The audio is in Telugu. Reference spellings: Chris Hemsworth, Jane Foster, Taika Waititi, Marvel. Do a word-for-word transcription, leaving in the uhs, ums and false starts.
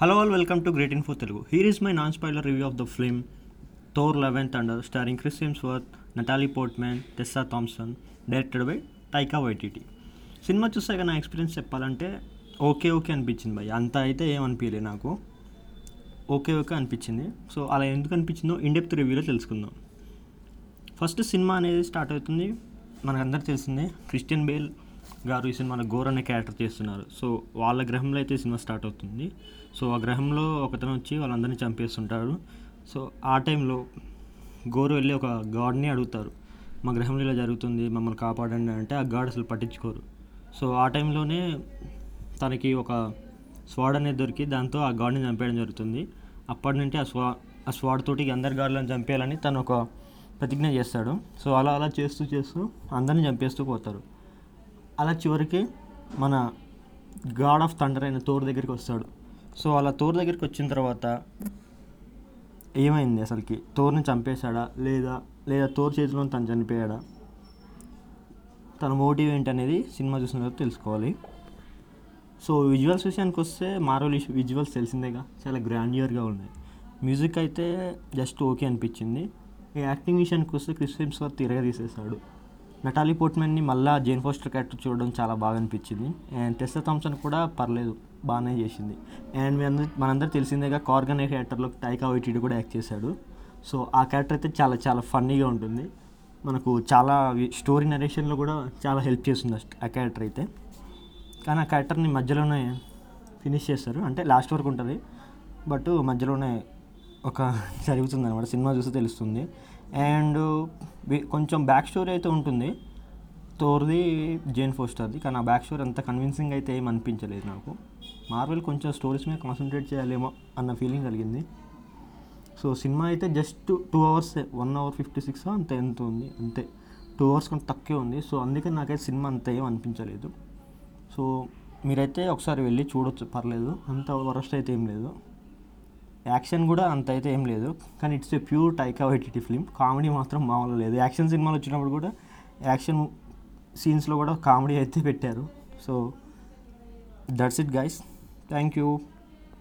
Hello all, welcome to Great Info Telugu. Here is my non-spoiler review of the film Thor: Love and Thunder, starring Chris Hemsworth, Natalie Portman, Tessa Thompson, directed by Taika Waititi. సినిమా చూసాక నా ఎక్స్పీరియన్స్ చెప్పాలంటే ఓకే ఓకే అనిపించింది భయ్. అంత అయితే ఏమనిపించలేదు నాకు, ఓకే ఓకే అనిపించింది. సో అలా ఎందుకు అనిపించిందో ఇన్‌డెప్త్ రివ్యూలో తెలుసుకుందాం. ఫస్ట్ సినిమా అనేది స్టార్ట్ అవుతుంది, మనకందరికీ తెలిసిందే క్రిస్టియన్ బేల్ గారు ఈ సినిమాలో ఘోర్ అనే క్యారెక్టర్ చేస్తున్నారు. సో వాళ్ళ గ్రహంలో అయితే సినిమా స్టార్ట్ అవుతుంది. సో ఆ గ్రహంలో ఒకతను వచ్చి వాళ్ళందరినీ చంపేస్తుంటారు. సో ఆ టైంలో ఘోర్ వెళ్ళి ఒక గాడ్ని అడుగుతారు, మా గ్రహంలో ఇలా జరుగుతుంది మమ్మల్ని కాపాడండి అంటే ఆ గాడ్ అసలు పట్టించుకోరు. సో ఆ టైంలోనే తనకి ఒక స్వాడ్ అనేది దొరికి దాంతో ఆ గాడ్ని చంపేయడం జరుగుతుంది. అప్పటి నుండి ఆ స్వా ఆ స్వాడ్ తోటి అందరి గాడ్లను చంపేయాలని తను ఒక ప్రతిజ్ఞ చేస్తాడు. సో అలా అలా చేస్తూ చేస్తూ అందరిని చంపేస్తూ పోతారు. అలా చివరికి మన గాడ్ ఆఫ్ థండర్ అయిన థోర్ దగ్గరికి వస్తాడు. సో అలా థోర్ దగ్గరికి వచ్చిన తర్వాత ఏమైంది, అసలుకి థోర్ని చంపేశాడా లేదా లేదా థోర్ చేతిలో తను చనిపోయాడా, తన మోటివ్ ఏంటనేది సినిమా చూసిన తర్వాత తెలుసుకోవాలి. సో విజువల్స్ విషయానికి వస్తే మార్వెల్ విజువల్స్ తెలిసిందేగా, చాలా గ్రాండియర్గా ఉన్నాయి. మ్యూజిక్ అయితే జస్ట్ ఓకే అనిపించింది. ఈ యాక్టింగ్ విషయానికి వస్తే క్రిస్ హెమ్స్వర్త్ తిరగదీసేశాడు. నటాలీ పోర్ట్మెన్ని మళ్ళీ జేన్ ఫోస్టర్ క్యారెక్టర్ చూడడం చాలా బాగా అనిపించింది. అండ్ టెస్సా థామ్సన్ కూడా పర్లేదు, బాగానే చేసింది. అండ్ మీ అందరి మనందరూ తెలిసిందేగా కార్గ్ అనే క్యారెక్టర్లో టైకా వైటిటి కూడా యాక్ట్ చేశాడు. సో ఆ క్యారెక్టర్ అయితే చాలా చాలా ఫన్నీగా ఉంటుంది. మనకు చాలా స్టోరీ నరేషన్లో కూడా చాలా హెల్ప్ చేస్తుంది ఆ క్యారెక్టర్ అయితే. కానీ ఆ క్యారెక్టర్ని మధ్యలోనే ఫినిష్ చేస్తారు, అంటే లాస్ట్ వరకు ఉంటుంది బట్ మధ్యలోనే ఒక జరుగుతుంది అనమాట, సినిమా చూస్తే తెలుస్తుంది. అండ్ కొంచెం బ్యాక్ స్టోరీ అయితే ఉంటుంది థోర్ది, జేన్ ఫోస్టర్ది. కానీ ఆ బ్యాక్ స్టోరీ అంత కన్విన్సింగ్ అయితే ఏం అనిపించలేదు నాకు. మార్వెల్ కొంచెం స్టోరీస్ మీద కాన్సన్ట్రేట్ చేయాలేమో అన్న ఫీలింగ్ కలిగింది. సో సినిమా అయితే just two hours one hour fifty six అంత ఎంత ఉంది, అంతే టూ అవర్స్ కొంచెం తక్కువే ఉంది. సో అందుకని నాకైతే సినిమా అంత ఏం అనిపించలేదు. సో మీరైతే ఒకసారి వెళ్ళి చూడొచ్చు, పర్లేదు, అంత వరస్ట్ అయితే ఏం లేదు. యాక్షన్ కూడా అంత అయితే ఏం లేదు, కానీ it's a pure Taika Waititi film. Comedy మాత్రం మామూలు లేదు. యాక్షన్ సినిమాలు వచ్చినప్పుడు కూడా యాక్షన్ సీన్స్లో కూడా కామెడీ అయితే పెట్టారు. So that's it guys, thank you.